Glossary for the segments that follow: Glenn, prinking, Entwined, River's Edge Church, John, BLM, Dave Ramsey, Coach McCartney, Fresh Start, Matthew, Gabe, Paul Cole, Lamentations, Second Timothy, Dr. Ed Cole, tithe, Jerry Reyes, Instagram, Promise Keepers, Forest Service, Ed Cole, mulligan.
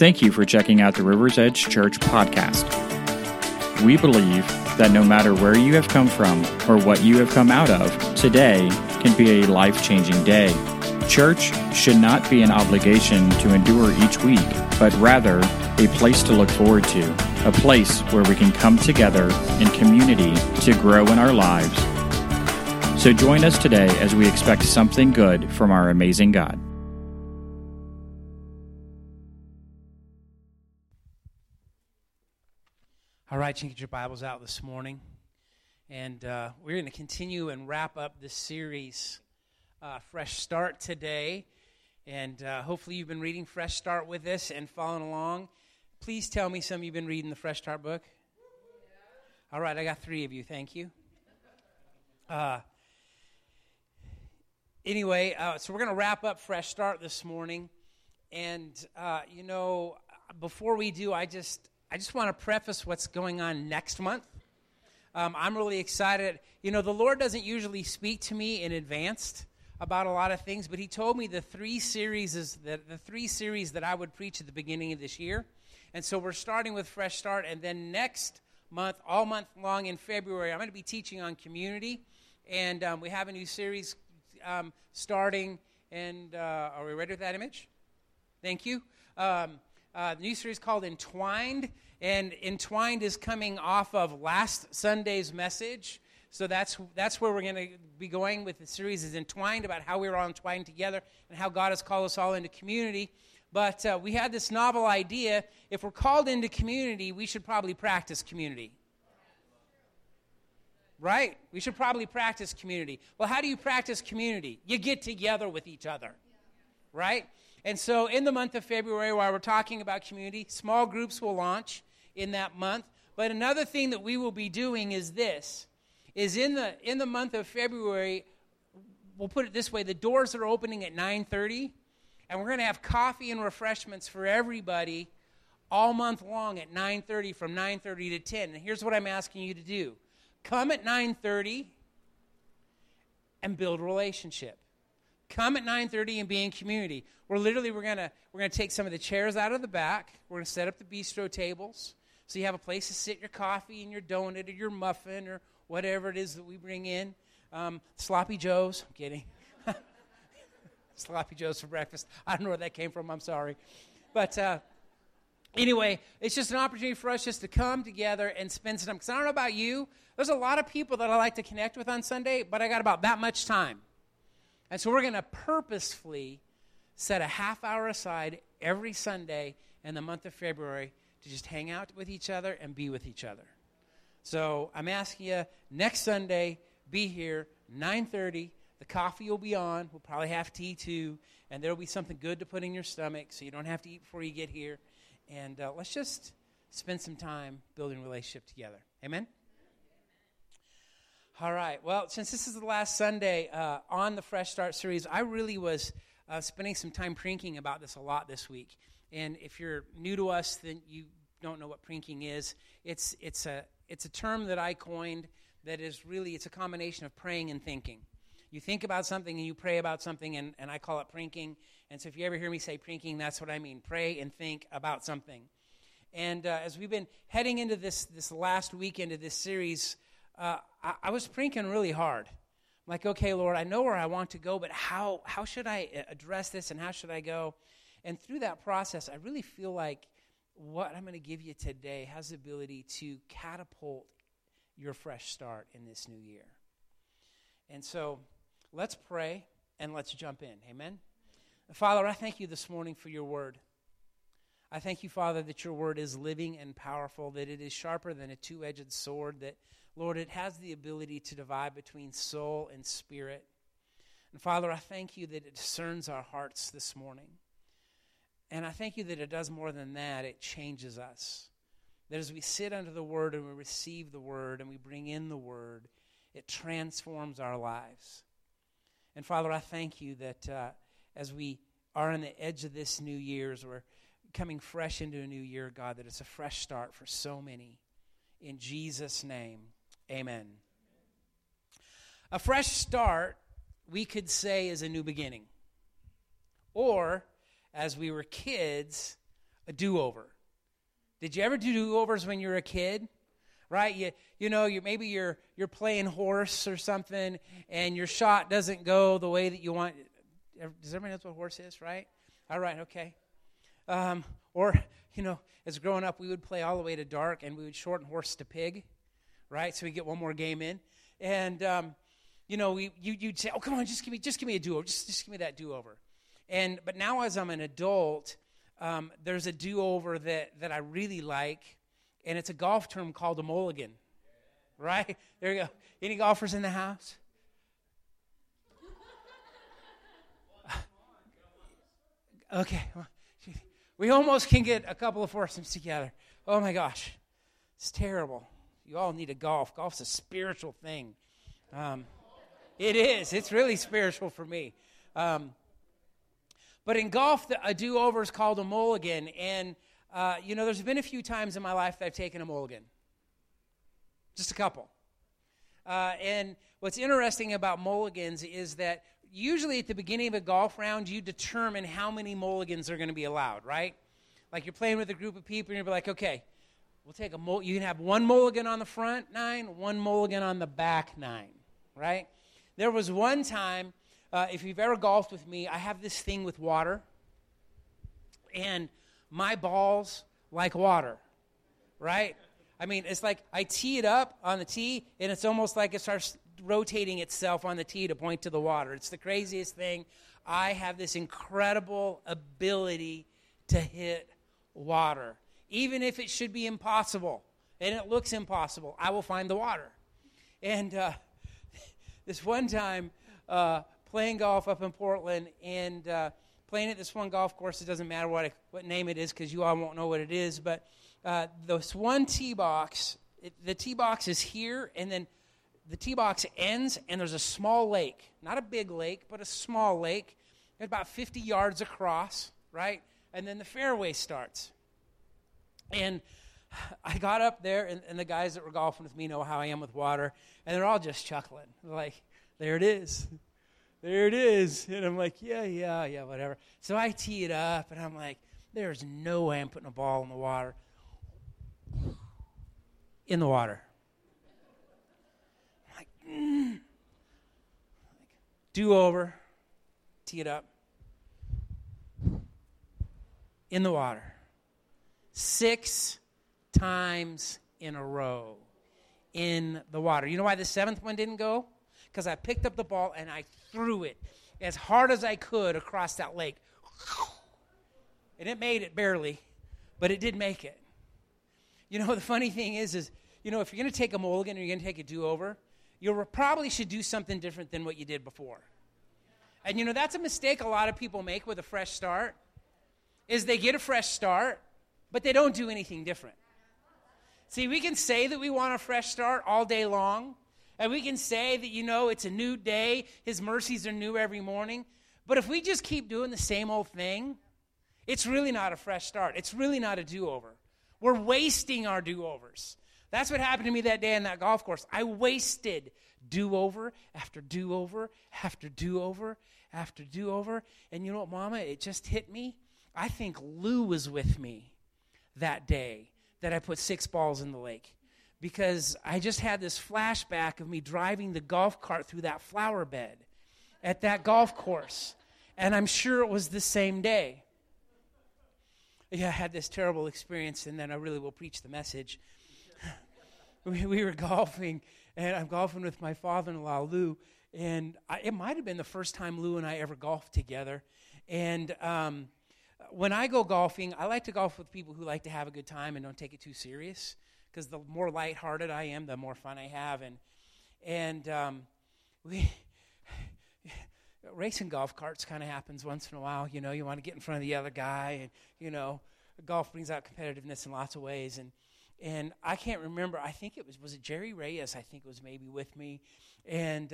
Thank you for checking out the River's Edge Church podcast. We believe that no matter where you have come from or what you have come out of, today can be a life-changing day. Church should not be an obligation to endure each week, but rather a place to look forward to, a place where we can come together in community to grow in our lives. So join us today as we expect something good from our amazing God. All right, you can get your Bibles out this morning, and we're going to continue and wrap up this series, Fresh Start, today, and hopefully you've been reading Fresh Start with us and following along. Please tell me some of you have been reading the Fresh Start book. All right, I got three of you, thank you. So we're going to wrap up Fresh Start this morning, and before we do, I just want to preface what's going on next month. I'm really excited. You know, the Lord doesn't usually speak to me in advance about a lot of things, but He told me the three series that I would preach at the beginning of this year. And so we're starting with Fresh Start, and then next month, all month long in February, I'm going to be teaching on community, and we have a new series starting. And are we ready with that image? Thank you. The new series called Entwined, and Entwined is coming off of last Sunday's message, so that's where we're going to be going with the series is Entwined, about how we were all entwined together and how God has called us all into community. But we had this novel idea: if we're called into community, we should probably practice community, right? We should probably practice community. Well, how do you practice community? You get together with each other, right? And so in the month of February, while we're talking about community, small groups will launch in that month. But another thing that we will be doing is this, is in the month of February, we'll put it this way, the doors are opening at 9:30, and we're going to have coffee and refreshments for everybody all month long at 9:30, from 9:30 to 10. And here's what I'm asking you to do. Come at 9:30 and build relationship. Come at 9:30 and be in community. We're going to take some of the chairs out of the back. We're going to set up the bistro tables so you have a place to sit your coffee and your donut or your muffin or whatever it is that we bring in. Sloppy Joes. I'm kidding. Sloppy Joes for breakfast. I don't know where that came from. I'm sorry. But anyway, it's just an opportunity for us just to come together and spend some time. Because I don't know about you, there's a lot of people that I like to connect with on Sunday, but I got about that much time. And so we're going to purposefully set a half hour aside every Sunday in the month of February to just hang out with each other and be with each other. So I'm asking you, next Sunday, be here, 9:30. The coffee will be on. We'll probably have tea too. And there will be something good to put in your stomach so you don't have to eat before you get here. And let's just spend some time building a relationship together. Amen? All right, well, since this is the last Sunday on the Fresh Start series, I really was spending some time prinking about this a lot this week. And if you're new to us, then you don't know what prinking is. It's a term that I coined that is really, it's a combination of praying and thinking. You think about something and you pray about something, and I call it prinking. And so if you ever hear me say prinking, that's what I mean, pray and think about something. And as we've been heading into this last weekend of this series, I was prinking really hard. I'm like, okay, Lord, I know where I want to go, but how should I address this and how should I go? And through that process, I really feel like what I'm going to give you today has the ability to catapult your fresh start in this new year. And so let's pray and let's jump in. Amen? Father, I thank you this morning for your word. I thank you, Father, that your word is living and powerful, that it is sharper than a two-edged sword, that, Lord, it has the ability to divide between soul and spirit. And, Father, I thank you that it discerns our hearts this morning. And I thank you that it does more than that. It changes us. That as we sit under the word and we receive the word and we bring in the word, it transforms our lives. And, Father, I thank you that as we are on the edge of this new year, as we're coming fresh into a new year, God, that it's a fresh start for so many. In Jesus' name, amen. A fresh start, we could say, is a new beginning. Or, as we were kids, a do-over. Did you ever do do-overs when you were a kid? Right? Maybe you're playing horse or something, and your shot doesn't go the way that you want. Does everybody know what horse is, right? All right, okay. As growing up, we would play all the way to dark, and we would shorten horse to pig, right? So we get one more game in. And, you'd say, oh, come on, just give me a do-over. Just give me that do-over. But now as I'm an adult, there's a do-over that I really like, and it's a golf term called a mulligan, right? There you go. Any golfers in the house? Okay. We almost can get a couple of foursomes together. Oh, my gosh. It's terrible. You all need a golf. Golf's a spiritual thing. It is. It's really spiritual for me. But in golf, a do-over is called a mulligan. And, there's been a few times in my life that I've taken a mulligan. Just a couple. And what's interesting about mulligans is that usually at the beginning of a golf round, you determine how many mulligans are going to be allowed, right? Like you're playing with a group of people, and you're like, okay, we'll take you can have one mulligan on the front nine, one mulligan on the back nine, right? There was one time, if you've ever golfed with me, I have this thing with water, and my balls like water, right? I mean, it's like I tee it up on the tee, and it's almost like it starts rotating itself on the tee to point to the water. It's the craziest thing. I have this incredible ability to hit water. Even if it should be impossible, and it looks impossible, I will find the water. And this one time, playing golf up in Portland, and playing at this one golf course, it doesn't matter what name it is because you all won't know what it is, but this one tee box, the tee box is here, and then the tee box ends, and there's a small lake. Not a big lake, but a small lake. It's about 50 yards across, right? And then the fairway starts. And I got up there, and the guys that were golfing with me know how I am with water, and they're all just chuckling. They're like, there it is. There it is. And I'm like, yeah, whatever. So I tee it up, and I'm like, there's no way I'm putting a ball in the water. In the water. Do over, tee it up, in the water, 6 times in a row, in the water. You know why the 7th one didn't go? Because I picked up the ball and I threw it as hard as I could across that lake. And it made it barely, but it did make it. You know, the funny thing is if you're going to take a mulligan or you're going to take a do-over, you probably should do something different than what you did before. And, that's a mistake a lot of people make with a fresh start, is they get a fresh start, but they don't do anything different. See, we can say that we want a fresh start all day long, and we can say that, it's a new day, His mercies are new every morning, but if we just keep doing the same old thing, it's really not a fresh start. It's really not a do-over. We're wasting our do-overs. That's what happened to me that day in that golf course. I wasted do-over after do-over after do-over after do-over. And you know what, Mama? It just hit me. I think Lou was with me that day that I put 6 balls in the lake because I just had this flashback of me driving the golf cart through that flower bed at that golf course. And I'm sure it was the same day. Yeah, I had this terrible experience, and then I really will preach the message. We were golfing, and I'm golfing with my father-in-law, Lou, and it might have been the first time Lou and I ever golfed together. And when I go golfing, I like to golf with people who like to have a good time and don't take it too serious, because the more lighthearted I am, the more fun I have. And racing golf carts kind of happens once in a while. You want to get in front of the other guy, and, golf brings out competitiveness in lots of ways, And I can't remember, I think it was it Jerry Reyes, I think it was maybe with me. And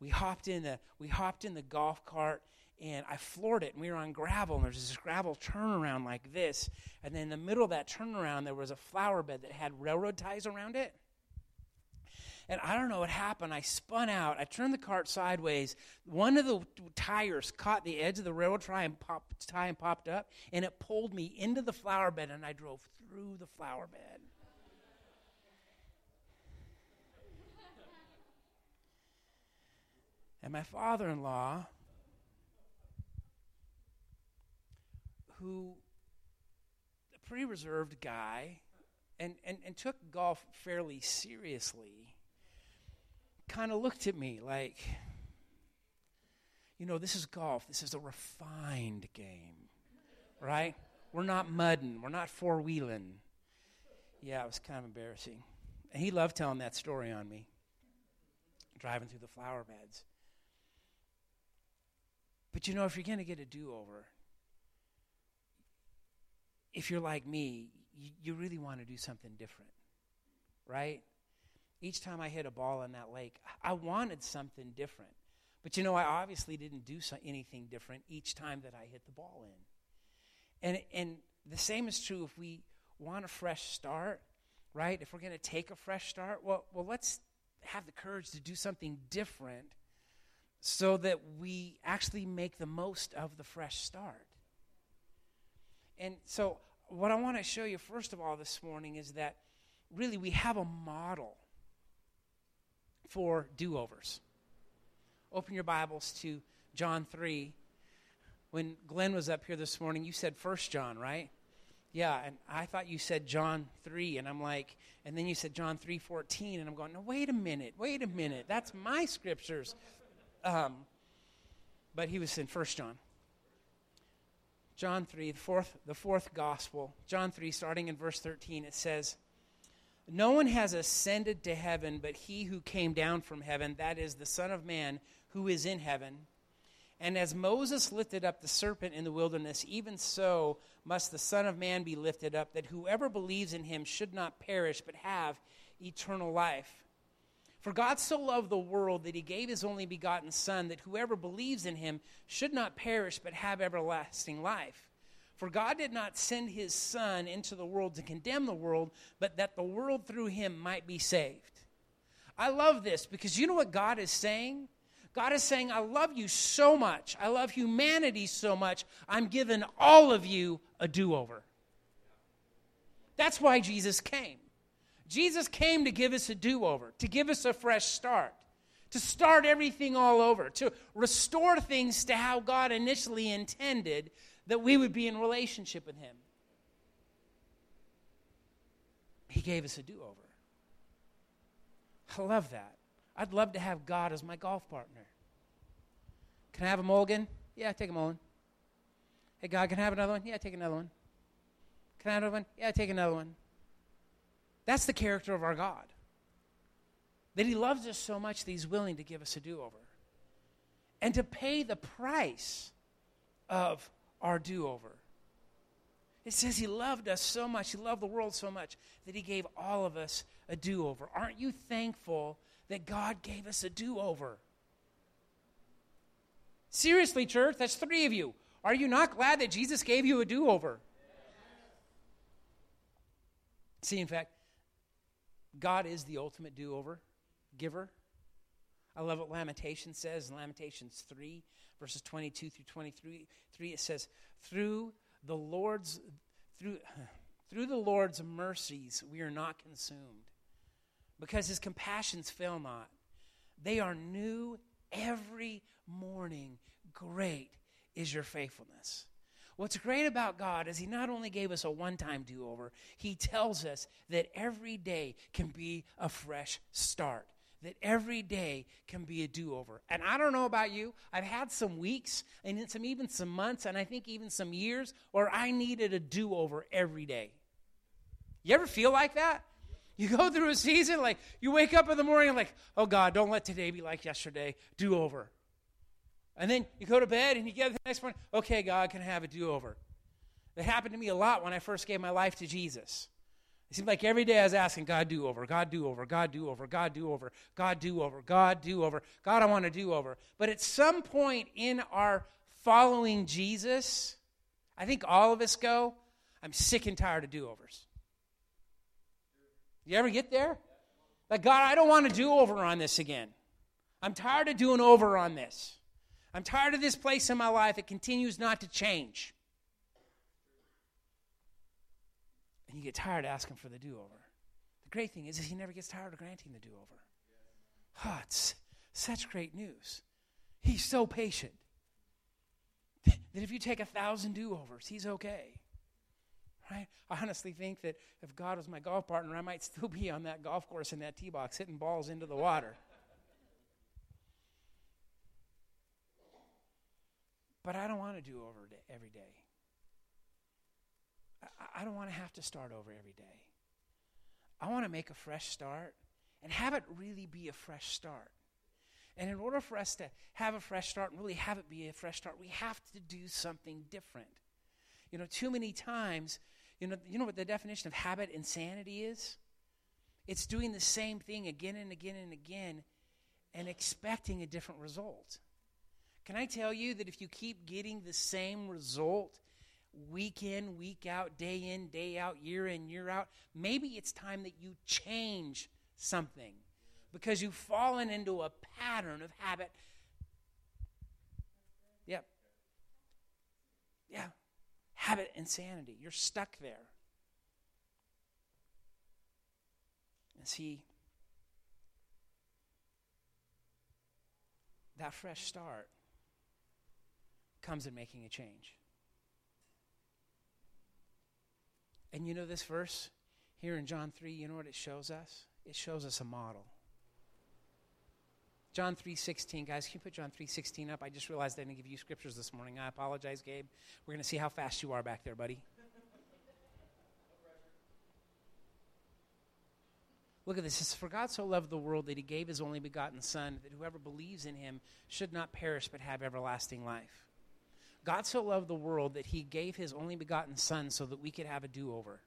we hopped in the golf cart, and I floored it, and we were on gravel, and there's this gravel turnaround like this. And then in the middle of that turnaround, there was a flower bed that had railroad ties around it. and I don't know what happened. I spun out. I turned the cart sideways. One of the tires caught the edge of the railroad tie and popped up, and it pulled me into the flower bed, and I drove through the flower bed. And my father-in-law, who, a pretty reserved guy, and took golf fairly seriously, kind of looked at me like, you know, this is golf. This is a refined game, right? We're not mudding. We're not four-wheeling. Yeah, it was kind of embarrassing. And he loved telling that story on me, driving through the flower beds. But, you know, if you're going to get a do-over, if you're like me, you really want to do something different, right? Each time I hit a ball in that lake, I wanted something different. But, you know, I obviously didn't do anything different each time that I hit the ball in. And the same is true if we want a fresh start, right? If we're going to take a fresh start, well, let's have the courage to do something different so that we actually make the most of the fresh start. And so what I want to show you, first of all, this morning is that really we have a model for do-overs. Open your Bibles to John 3. When Glenn was up here this morning, you said 1 John, right? Yeah, and I thought you said John 3, and I'm like, and then you said John 3:14, and I'm going, no, wait a minute, that's my scriptures. But he was in 1 John. John 3, the fourth gospel. John 3, starting in verse 13, it says, "No one has ascended to heaven but he who came down from heaven, that is the Son of Man who is in heaven. And as Moses lifted up the serpent in the wilderness, even so must the Son of Man be lifted up, that whoever believes in him should not perish but have eternal life. For God so loved the world that he gave his only begotten Son, that whoever believes in him should not perish but have everlasting life. For God did not send his Son into the world to condemn the world, but that the world through him might be saved." I love this because you know what God is saying? God is saying, I love you so much. I love humanity so much. I'm giving all of you a do-over. That's why Jesus came. Jesus came to give us a do-over, to give us a fresh start, to start everything all over, to restore things to how God initially intended that we would be in relationship with him. He gave us a do-over. I love that. I'd love to have God as my golf partner. Can I have a mulligan? Yeah, take a mulligan. Hey, God, can I have another one? Yeah, take another one. Can I have another one? Yeah, take another one. That's the character of our God. That he loves us so much that he's willing to give us a do-over. And to pay the price of our do-over. It says he loved us so much, he loved the world so much, that he gave all of us a do-over. Aren't you thankful that God gave us a do-over? Seriously, church, that's three of you. Are you not glad that Jesus gave you a do-over? See, in fact, God is the ultimate do-over, giver. I love what Lamentations says in Lamentations 3, verses 22 through 23. It says, through the Lord's mercies we are not consumed, because his compassions fail not. They are new every morning. Great is your faithfulness. What's great about God is he not only gave us a one-time do-over, he tells us that every day can be a fresh start, that every day can be a do-over. And I don't know about you, I've had some weeks and even some months and I think even some years where I needed a do-over every day. You ever feel like that? You go through a season, like you wake up in the morning and like, oh God, don't let today be like yesterday, do-over. And then you go to bed and you get the next one, okay, God, can I have a do-over? That happened to me a lot when I first gave my life to Jesus. It seemed like every day I was asking, God, do-over, God, do-over, God, do-over, God, do-over, God, do-over, God, do-over, God, I want a do-over. But at some point in our following Jesus, I think all of us go, I'm sick and tired of do-overs. You ever get there? Like, God, I don't want to do over on this again. I'm tired of doing over on this. I'm tired of this place in my life. It continues not to change. And you get tired of asking for the do-over. The great thing is he never gets tired of granting the do-over. Oh, it's such great news. He's so patient that if you take 1,000 do-overs, he's okay. Right? I honestly think that if God was my golf partner, I might still be on that golf course in that tee box hitting balls into the water. But I don't want to do over every day. I don't want to have to start over every day. I want to make a fresh start and have it really be a fresh start. And in order for us to have a fresh start and really have it be a fresh start, we have to do something different. You know, too many times, you know what the definition of habit insanity is? It's doing the same thing again and again and again and expecting a different result. Can I tell you that if you keep getting the same result week in, week out, day in, day out, year in, year out, maybe it's time that you change something because you've fallen into a pattern of habit. Yep. Yeah. Habit insanity. You're stuck there. And see, that fresh start comes in making a change. And you know this verse here in John 3, you know what it shows us? It shows us a model. John 3:16, guys, can you put John 3:16 up? I just realized I didn't give you scriptures this morning. I apologize, Gabe. We're going to see how fast you are back there, buddy. Look at this. It says, "For God so loved the world that he gave his only begotten Son, that whoever believes in him should not perish but have everlasting life." God so loved the world that he gave his only begotten Son so that we could have a do-over.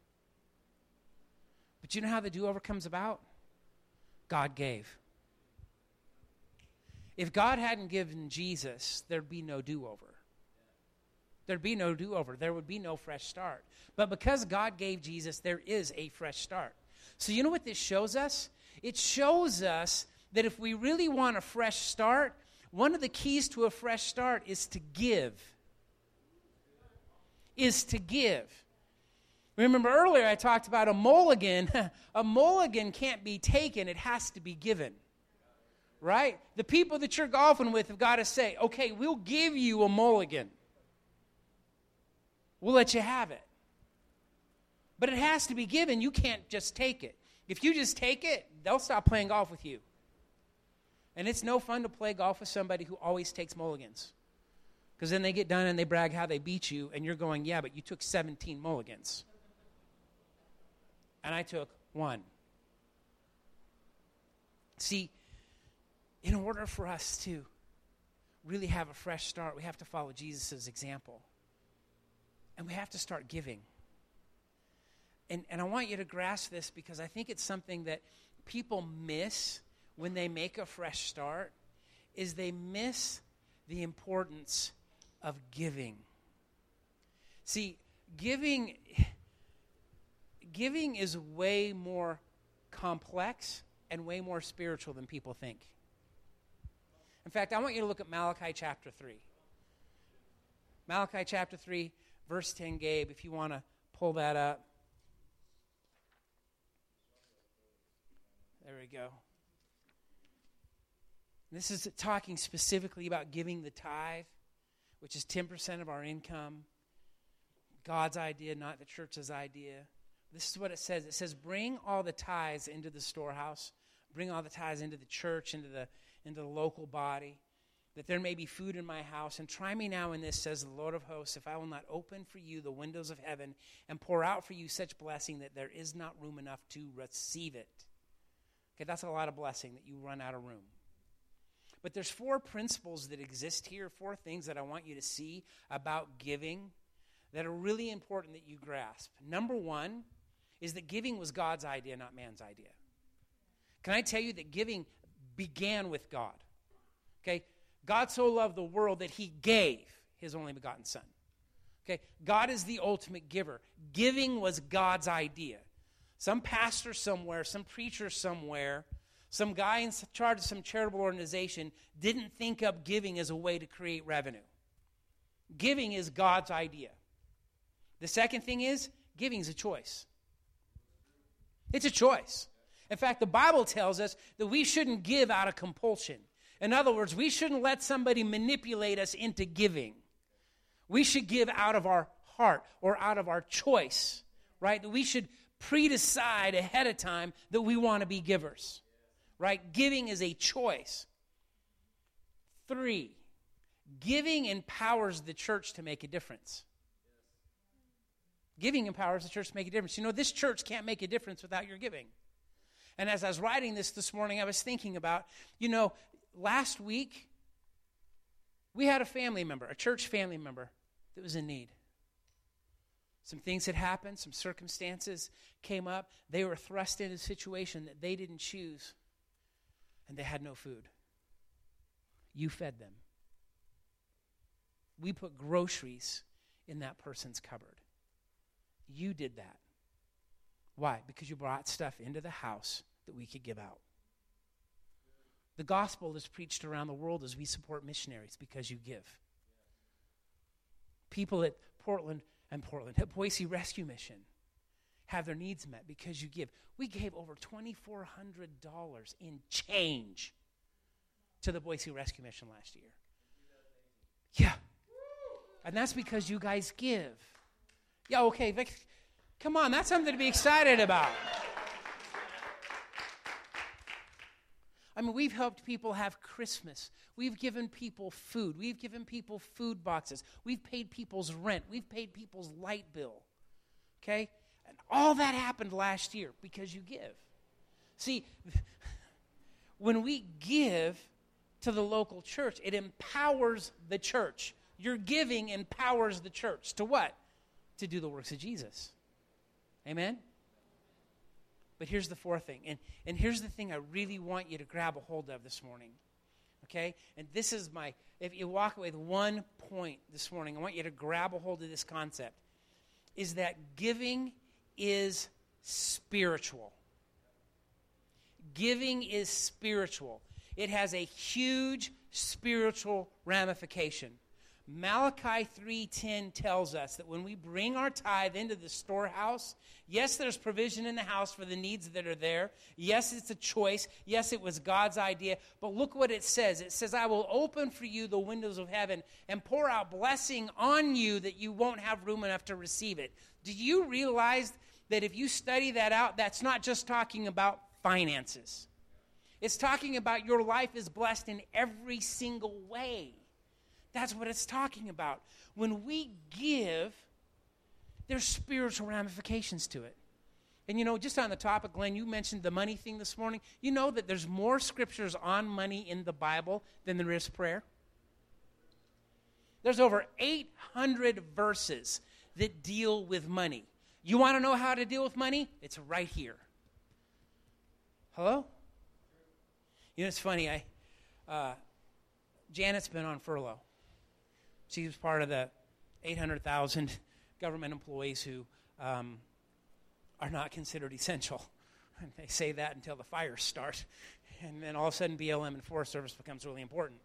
But you know how the do-over comes about? God gave. If God hadn't given Jesus, there'd be no do-over. There'd be no do-over. There would be no fresh start. But because God gave Jesus, there is a fresh start. So you know what this shows us? It shows us that if we really want a fresh start, one of the keys to a fresh start is to give. Remember earlier I talked about a mulligan. A mulligan can't be taken. It has to be given. Right? The people that you're golfing with have got to say, okay, we'll give you a mulligan. We'll let you have it. But it has to be given. You can't just take it. If you just take it, they'll stop playing golf with you. And it's no fun to play golf with somebody who always takes mulligans. Because then they get done and they brag how they beat you, and you're going, yeah, but you took 17 mulligans. And I took one. See, in order for us to really have a fresh start, we have to follow Jesus' example. And we have to start giving. And I want you to grasp this because I think it's something that people miss when they make a fresh start, is they miss the importance of giving. See, giving is way more complex and way more spiritual than people think. In fact, I want you to look at Malachi chapter 3. Malachi chapter 3, verse 10, Gabe, if you want to pull that up. There we go. This is talking specifically about giving the tithe, which is 10% of our income. God's idea, not the church's idea. This is what it says. It says, bring all the tithes into the storehouse. Bring all the tithes into the church, into the local body, that there may be food in my house. And try me now in this, says the Lord of hosts, if I will not open for you the windows of heaven and pour out for you such blessing that there is not room enough to receive it. Okay, that's a lot of blessing that you run out of room. But there's four principles that exist here, four things that I want you to see about giving that are really important that you grasp. Number one is that giving was God's idea, not man's idea. Can I tell you that giving began with God? Okay? God so loved the world that he gave his only begotten Son. Okay? God is the ultimate giver. Giving was God's idea. Some pastor somewhere, some preacher somewhere Some guy in charge of some charitable organization didn't think up giving as a way to create revenue. Giving is God's idea. The second thing is, giving is a choice. It's a choice. In fact, the Bible tells us that we shouldn't give out of compulsion. In other words, we shouldn't let somebody manipulate us into giving. We should give out of our heart or out of our choice, right? We should pre-decide ahead of time that we want to be givers, right? Giving is a choice. 3, giving empowers the church to make a difference. Giving empowers the church to make a difference. You know, this church can't make a difference without your giving. And as I was writing this morning, I was thinking about, you know, last week, we had a family member, a church family member, that was in need. Some things had happened, some circumstances came up. They were thrust into a situation that they didn't choose, and they had no food. You fed them. We put groceries in that person's cupboard. You did that. Why? Because you brought stuff into the house that we could give out. The gospel is preached around the world as we support missionaries because you give. People at Boise Rescue Mission have their needs met because you give. We gave over $2,400 in change to the Boise Rescue Mission last year. Yeah. And that's because you guys give. Yeah, okay, come on, that's something to be excited about. I mean, we've helped people have Christmas. We've given people food. We've given people food boxes. We've paid people's rent. We've paid people's light bill, okay? And all that happened last year because you give. See, when we give to the local church, it empowers the church. Your giving empowers the church to what? To do the works of Jesus. Amen? But here's the fourth thing, and here's the thing I really want you to grab a hold of this morning, okay? And this is if you walk away with one point this morning, I want you to grab a hold of this concept, is that giving is spiritual. Giving is spiritual. It has a huge spiritual ramification. Malachi 3:10 tells us that when we bring our tithe into the storehouse, yes, there's provision in the house for the needs that are there. Yes, it's a choice. Yes, it was God's idea. But look what it says. It says, I will open for you the windows of heaven and pour out blessing on you that you won't have room enough to receive it. Do you realize that if you study that out, that's not just talking about finances. It's talking about your life is blessed in every single way. That's what it's talking about. When we give, there's spiritual ramifications to it. And, you know, just on the topic, Glenn, you mentioned the money thing this morning. You know that there's more scriptures on money in the Bible than there is prayer? There's over 800 verses that deal with money. You want to know how to deal with money? It's right here. Hello? You know, it's funny. Janet's been on furlough. She was part of the 800,000 government employees who are not considered essential. And they say that until the fires start. And then all of a sudden BLM and Forest Service becomes really important.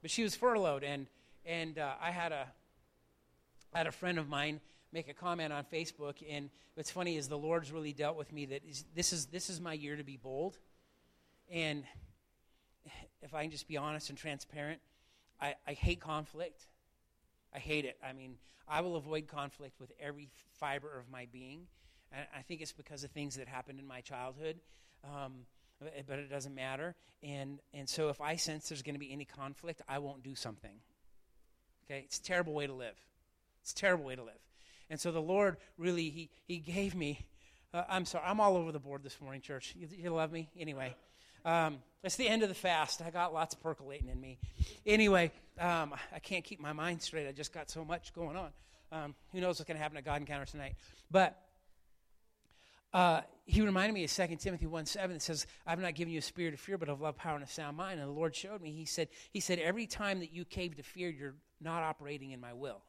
But she was furloughed, and I had a friend of mine make a comment on Facebook, and what's funny is the Lord's really dealt with me that this is my year to be bold. And if I can just be honest and transparent, I hate conflict. I hate it. I mean, I will avoid conflict with every fiber of my being. And I think it's because of things that happened in my childhood, but it doesn't matter. And so if I sense there's going to be any conflict, I won't do something. Okay? It's a terrible way to live. It's a terrible way to live. And so the Lord really, he gave me, I'm sorry, I'm all over the board this morning, church. You love me? Anyway. It's the end of the fast. I got lots percolating in me. Anyway, I can't keep my mind straight. I just got so much going on. Who knows what's going to happen at God Encounter tonight. But he reminded me of Second Timothy 1:7 that says, I've not given you a spirit of fear, but of love, power, and a sound mind. And the Lord showed me. He said, every time that you cave to fear, you're not operating in my will.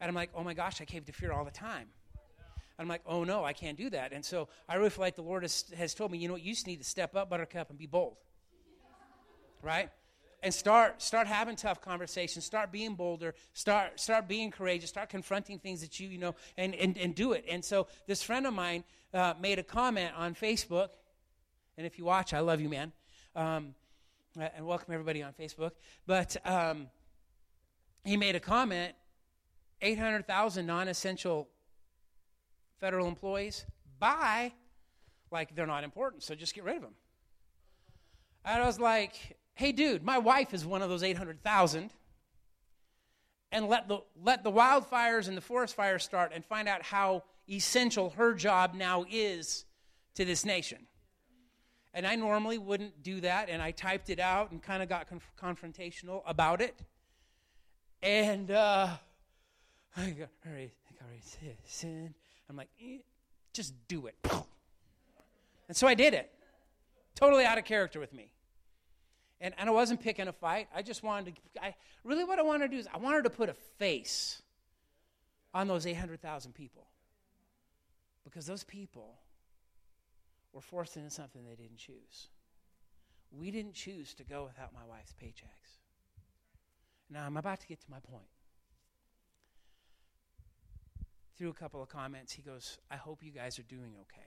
And I'm like, oh my gosh, I cave to fear all the time. I'm like, oh no, I can't do that. And so I really feel like the Lord has told me, you know what, you just need to step up, Buttercup, and be bold, right? And start having tough conversations, start being bolder, start being courageous, start confronting things that you know, and do it. And so this friend of mine made a comment on Facebook, and if you watch, I love you, man, and welcome everybody on Facebook. But he made a comment, 800,000 non-essential federal employees, bye, like they're not important, so just get rid of them. And I was like, hey, dude, my wife is one of those 800,000, and let the wildfires and the forest fires start and find out how essential her job now is to this nation. And I normally wouldn't do that, and I typed it out and kind of got confrontational about it. And I'm like, just do it. And so I did it. Totally out of character with me. And I wasn't picking a fight. I just wanted to, what I wanted to do is I wanted to put a face on those 800,000 people. Because those people were forced into something they didn't choose. We didn't choose to go without my wife's paychecks. Now, I'm about to get to my point. Through a couple of comments, he goes, I hope you guys are doing okay.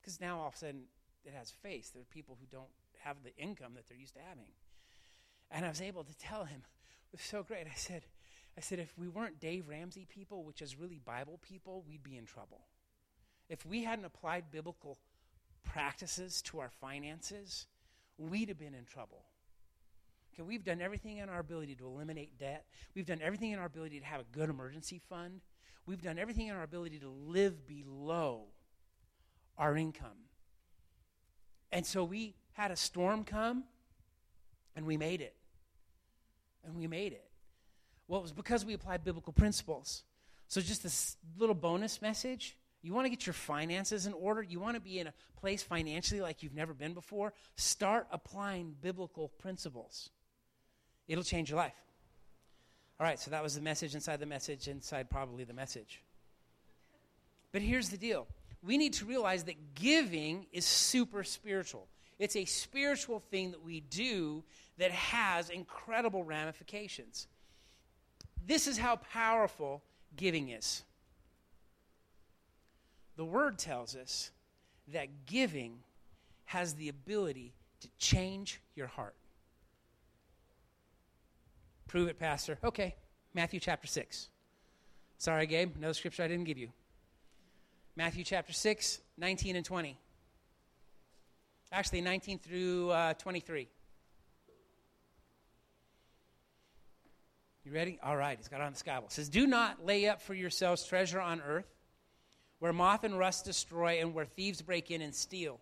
Because now all of a sudden it has face. There are people who don't have the income that they're used to having. And I was able to tell him, it was so great. I said, if we weren't Dave Ramsey people, which is really Bible people, we'd be in trouble. If we hadn't applied biblical practices to our finances, we'd have been in trouble. Okay, we've done everything in our ability to eliminate debt. We've done everything in our ability to have a good emergency fund. We've done everything in our ability to live below our income. And so we had a storm come, and we made it. Well, it was because we applied biblical principles. So just this little bonus message. You want to get your finances in order? You want to be in a place financially like you've never been before? Start applying biblical principles. It'll change your life. All right, so that was the message inside the message, inside probably the message. But here's the deal. We need to realize that giving is super spiritual. It's a spiritual thing that we do that has incredible ramifications. This is how powerful giving is. The Word tells us that giving has the ability to change your heart. Prove it, Pastor. Okay, Matthew chapter 6. Sorry, Gabe, no scripture I didn't give you. Matthew chapter 6, 19 and 20. Actually, 19 through 23. You ready? All right, it's got on the Bible. It says, do not lay up for yourselves treasure on earth, where moth and rust destroy and where thieves break in and steal.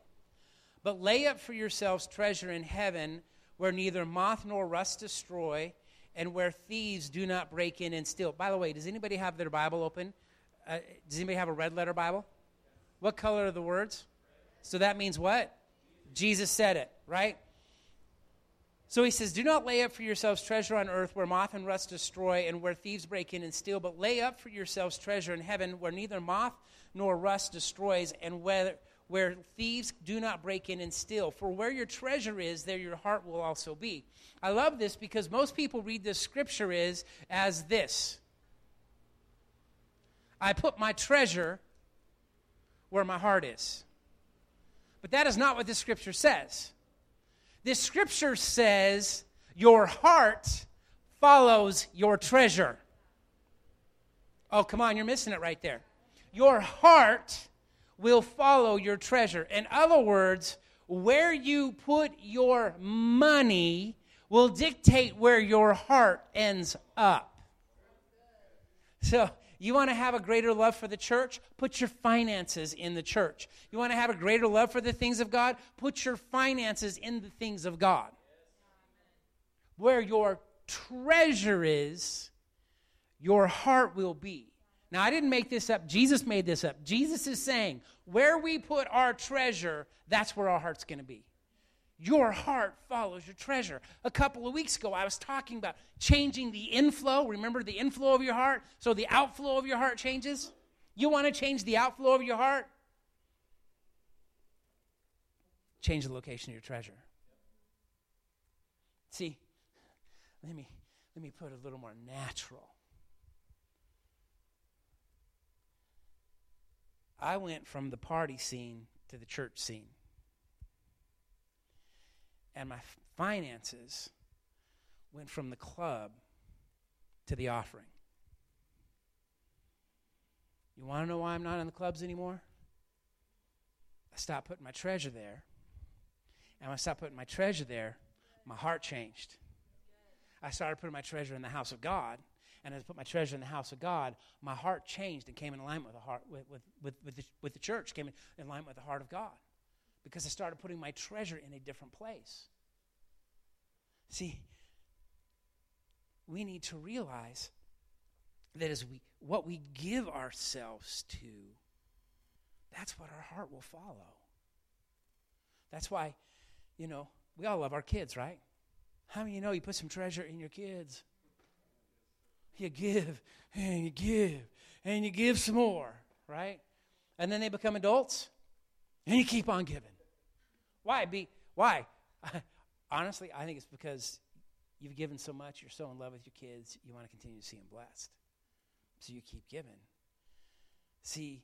But lay up for yourselves treasure in heaven, where neither moth nor rust destroy and where thieves do not break in and steal. By the way, does anybody have their Bible open? Does anybody have a red letter Bible? What color are the words? So that means what? Jesus said it, right? So he says, do not lay up for yourselves treasure on earth where moth and rust destroy and where thieves break in and steal, but lay up for yourselves treasure in heaven where neither moth nor rust destroys and where thieves do not break in and steal. For where your treasure is, there your heart will also be. I love this because most people read this scripture as this. I put my treasure where my heart is. But that is not what this scripture says. This scripture says your heart follows your treasure. Oh, come on, you're missing it right there. Your heart will follow your treasure. In other words, where you put your money will dictate where your heart ends up. So you want to have a greater love for the church? Put your finances in the church. You want to have a greater love for the things of God? Put your finances in the things of God. Where your treasure is, your heart will be. Now, I didn't make this up. Jesus made this up. Jesus is saying, where we put our treasure, that's where our heart's going to be. Your heart follows your treasure. A couple of weeks ago, I was talking about changing the inflow. Remember the inflow of your heart? So the outflow of your heart changes. You want to change the outflow of your heart? Change the location of your treasure. See, let me put a little more natural. I went from the party scene to the church scene. And my finances went from the club to the offering. You want to know why I'm not in the clubs anymore? I stopped putting my treasure there. And when I stopped putting my treasure there, my heart changed. I started putting my treasure in the house of God. And as I put my treasure in the house of God, my heart changed and came in alignment with the heart with the church, came in alignment with the heart of God. Because I started putting my treasure in a different place. See, we need to realize that as what we give ourselves to, that's what our heart will follow. That's why, you know, we all love our kids, right? How many of you know you put some treasure in your kids? You give, and you give, and you give some more, right? And then they become adults, and you keep on giving. Why? Honestly, I think it's because you've given so much, you're so in love with your kids, you want to continue to see them blessed. So you keep giving. See,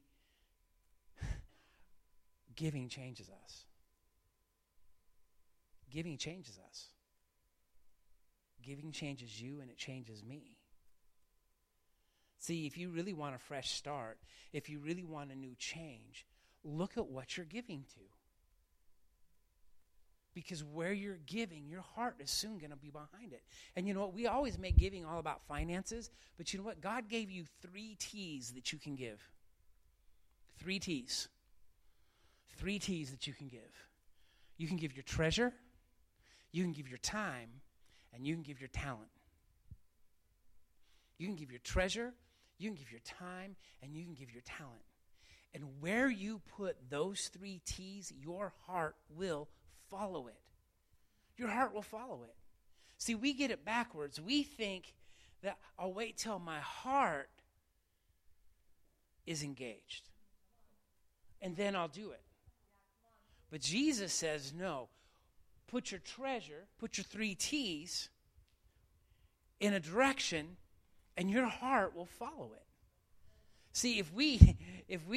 giving changes us. Giving changes us. Giving changes you, and it changes me. See, if you really want a fresh start, if you really want a new change, look at what you're giving to. Because where you're giving, your heart is soon going to be behind it. And you know what? We always make giving all about finances, but you know what? God gave you 3 T's that you can give. 3 T's. 3 T's that you can give. You can give your treasure, you can give your time, and you can give your talent. You can give your treasure, you can give your time, and you can give your talent. And where you put those 3 T's, your heart will follow it. Your heart will follow it. See, we get it backwards. We think that I'll wait till my heart is engaged, and then I'll do it. But Jesus says, no, put your treasure, put your 3 T's in a direction, and your heart will follow it. See, if we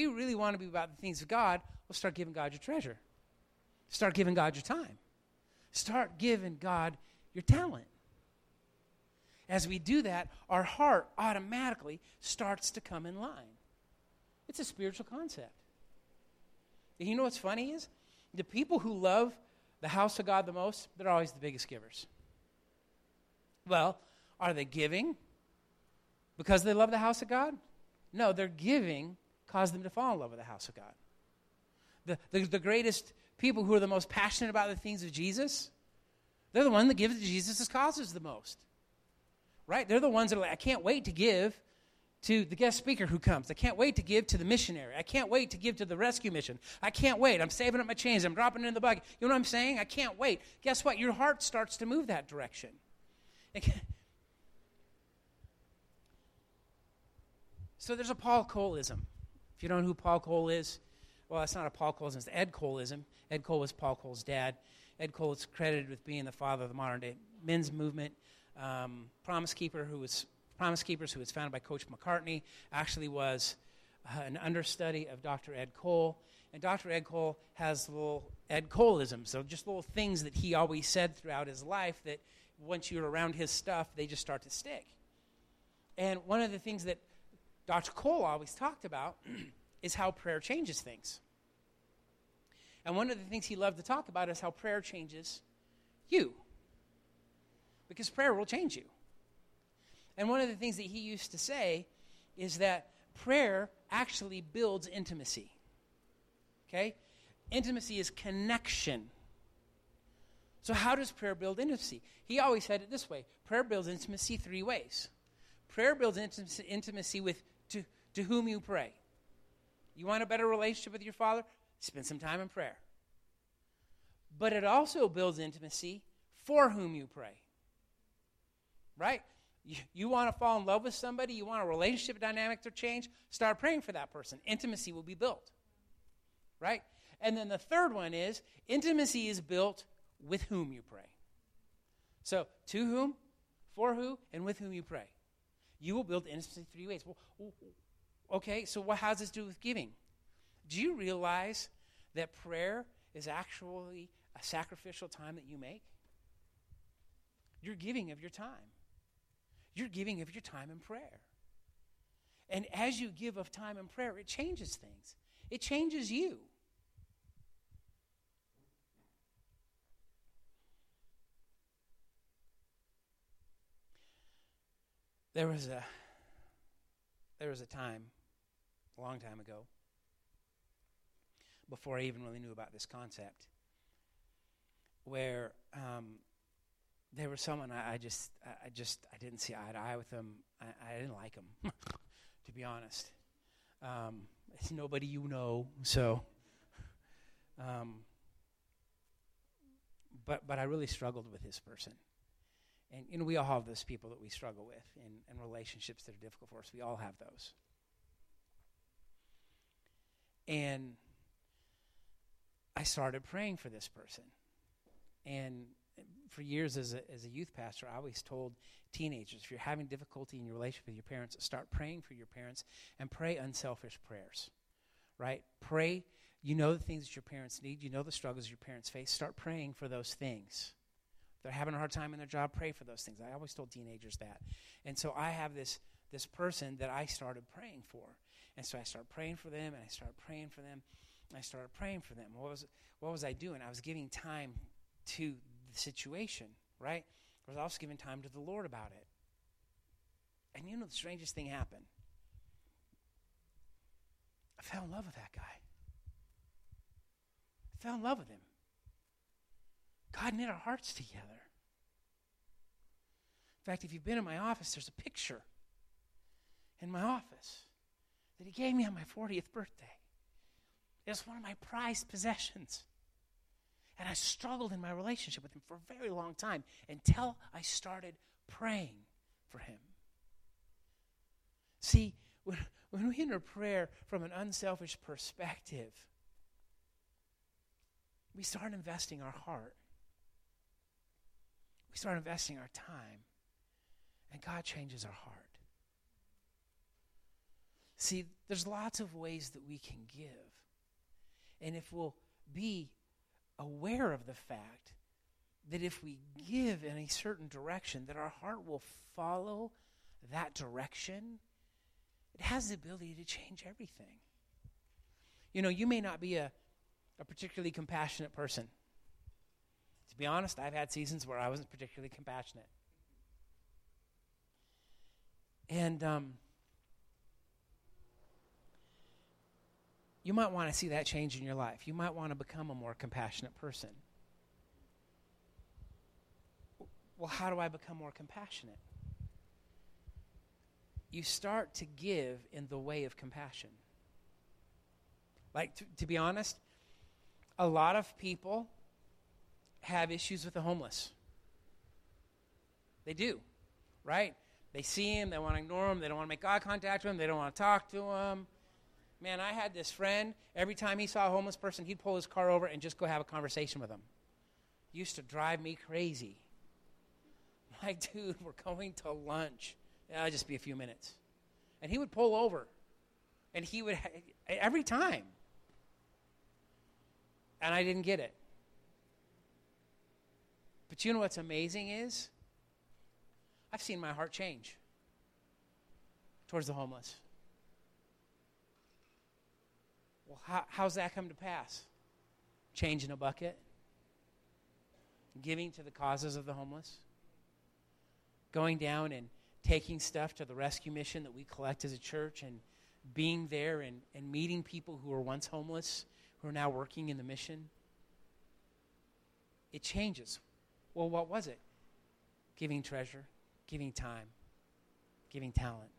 really want to be about the things of God, we'll start giving God your treasure. Start giving God your time. Start giving God your talent. As we do that, our heart automatically starts to come in line. It's a spiritual concept. And you know what's funny is, the people who love the house of God the most, they're always the biggest givers. Well, are they giving because they love the house of God? No, their giving caused them to fall in love with the house of God. The greatest people who are the most passionate about the things of Jesus, they're the one that gives to Jesus' causes the most. Right? They're the ones that are like, I can't wait to give to the guest speaker who comes. I can't wait to give to the missionary. I can't wait to give to the rescue mission. I can't wait. I'm saving up my change. I'm dropping it in the bucket. You know what I'm saying? I can't wait. Guess what? Your heart starts to move that direction. So there's a Paul Coleism. If you don't know who Paul Cole is, well, it's not a Paul Coleism, it's Ed Coleism. Ed Cole was Paul Cole's dad. Ed Cole is credited with being the father of the modern-day men's movement. Promise Keepers, who was founded by Coach McCartney, actually was an understudy of Dr. Ed Cole. And Dr. Ed Cole has little Ed Coleisms, so just little things that he always said throughout his life that once you're around his stuff, they just start to stick. And one of the things that Dr. Cole always talked about is how prayer changes things. And one of the things he loved to talk about is how prayer changes you. Because prayer will change you. And one of the things that he used to say is that prayer actually builds intimacy. Okay? Intimacy is connection. So how does prayer build intimacy? He always said it this way. Prayer builds intimacy 3 ways. Prayer builds intimacy with to whom you pray. You want a better relationship with your Father? Spend some time in prayer. But it also builds intimacy for whom you pray. Right? You want to fall in love with somebody? You want a relationship dynamic to change? Start praying for that person. Intimacy will be built, right? And then the third one is intimacy is built with whom you pray. So to whom, for who, and with whom you pray. You will build intimacy three ways. Well, okay, so how does this do with giving? Do you realize that prayer is actually a sacrificial time that you make? You're giving of your time. You're giving of your time in prayer. And as you give of time in prayer, it changes things. It changes you. There was a time, a long time ago, before I even really knew about this concept, where there was someone I didn't see eye to eye with them. I didn't like them, to be honest. It's nobody you know, so. But I really struggled with this person. And we all have those people that we struggle with and relationships that are difficult for us. We all have those. And I started praying for this person. And for years as a youth pastor, I always told teenagers, if you're having difficulty in your relationship with your parents, start praying for your parents and pray unselfish prayers, right? Pray. You know the things that your parents need. You know the struggles your parents face. Start praying for those things. They're having a hard time in their job, pray for those things. I always told teenagers that. And so I have this person that I started praying for. And so I started praying for them, and I started praying for them, and I started praying for them. What was I doing? I was giving time to the situation, right? I was also giving time to the Lord about it. And the strangest thing happened. I fell in love with that guy. I fell in love with him. God knit our hearts together. In fact, if you've been in my office, there's a picture in my office that he gave me on my 40th birthday. It was one of my prized possessions. And I struggled in my relationship with him for a very long time until I started praying for him. See, when we enter prayer from an unselfish perspective, we start investing our heart. We start investing our time, and God changes our heart. See, there's lots of ways that we can give. And if we'll be aware of the fact that if we give in a certain direction, that our heart will follow that direction, it has the ability to change everything. You may not be a particularly compassionate person. To be honest, I've had seasons where I wasn't particularly compassionate. And you might want to see that change in your life. You might want to become a more compassionate person. Well, how do I become more compassionate? You start to give in the way of compassion. Like, to be honest, a lot of people have issues with the homeless. They do, right? They see them, they want to ignore them, they don't want to make eye contact with them, they don't want to talk to them. Man, I had this friend, every time he saw a homeless person, he'd pull his car over and just go have a conversation with them. Used to drive me crazy. I'm like, dude, we're going to lunch. It'll just be a few minutes. And he would pull over, and he would, every time. And I didn't get it. But you know what's amazing is I've seen my heart change towards the homeless. Well, how's that come to pass? Change in a bucket? Giving to the causes of the homeless? Going down and taking stuff to the rescue mission that we collect as a church and being there and meeting people who were once homeless who are now working in the mission? It changes. Well, what was it? Giving treasure, giving time, giving talent.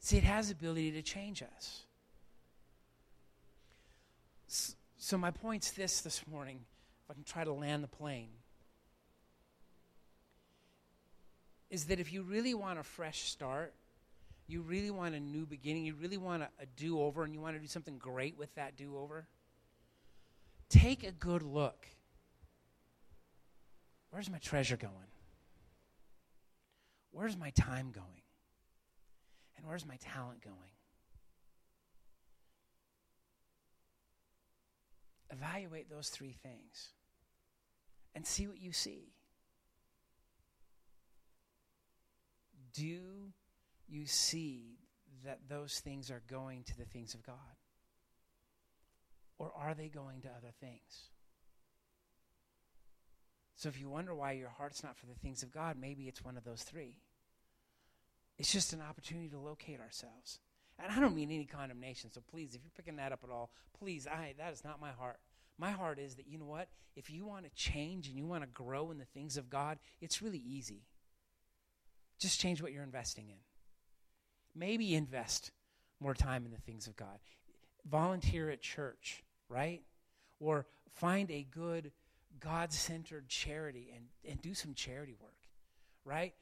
See, it has the ability to change us. So my point's this morning, if I can try to land the plane. is that if you really want a fresh start, you really want a new beginning, you really want a do-over, and you want to do something great with that do-over, take a good look. Where's my treasure going? Where's my time going? And where's my talent going? Evaluate those three things and see what you see. Do you see that those things are going to the things of God? Or are they going to other things? So if you wonder why your heart's not for the things of God, maybe it's one of those three. It's just an opportunity to locate ourselves. And I don't mean any condemnation, so please, if you're picking that up at all, please, that is not my heart. My heart is that, you know what, if you want to change and you want to grow in the things of God, it's really easy. Just change what you're investing in. Maybe invest more time in the things of God. Volunteer at church, right? Or find a good God-centered charity and do some charity work, right?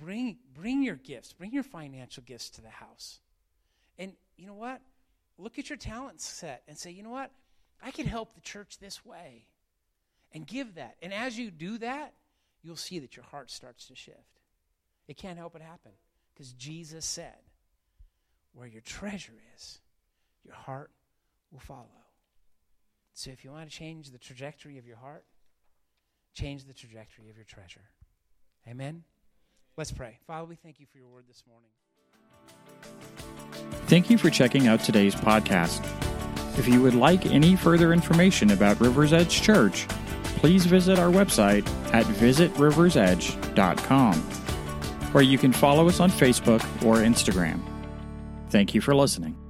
Bring your gifts, bring your financial gifts to the house. And you know what? Look at your talent set and say, you know what? I can help the church this way, and give that. And as you do that, you'll see that your heart starts to shift. It can't help but happen because Jesus said, where your treasure is, your heart will follow. So if you want to change the trajectory of your heart, change the trajectory of your treasure. Amen? Let's pray. Father, we thank you for your word this morning. Thank you for checking out today's podcast. If you would like any further information about River's Edge Church, please visit our website at visitriversedge.com, or you can follow us on Facebook or Instagram. Thank you for listening.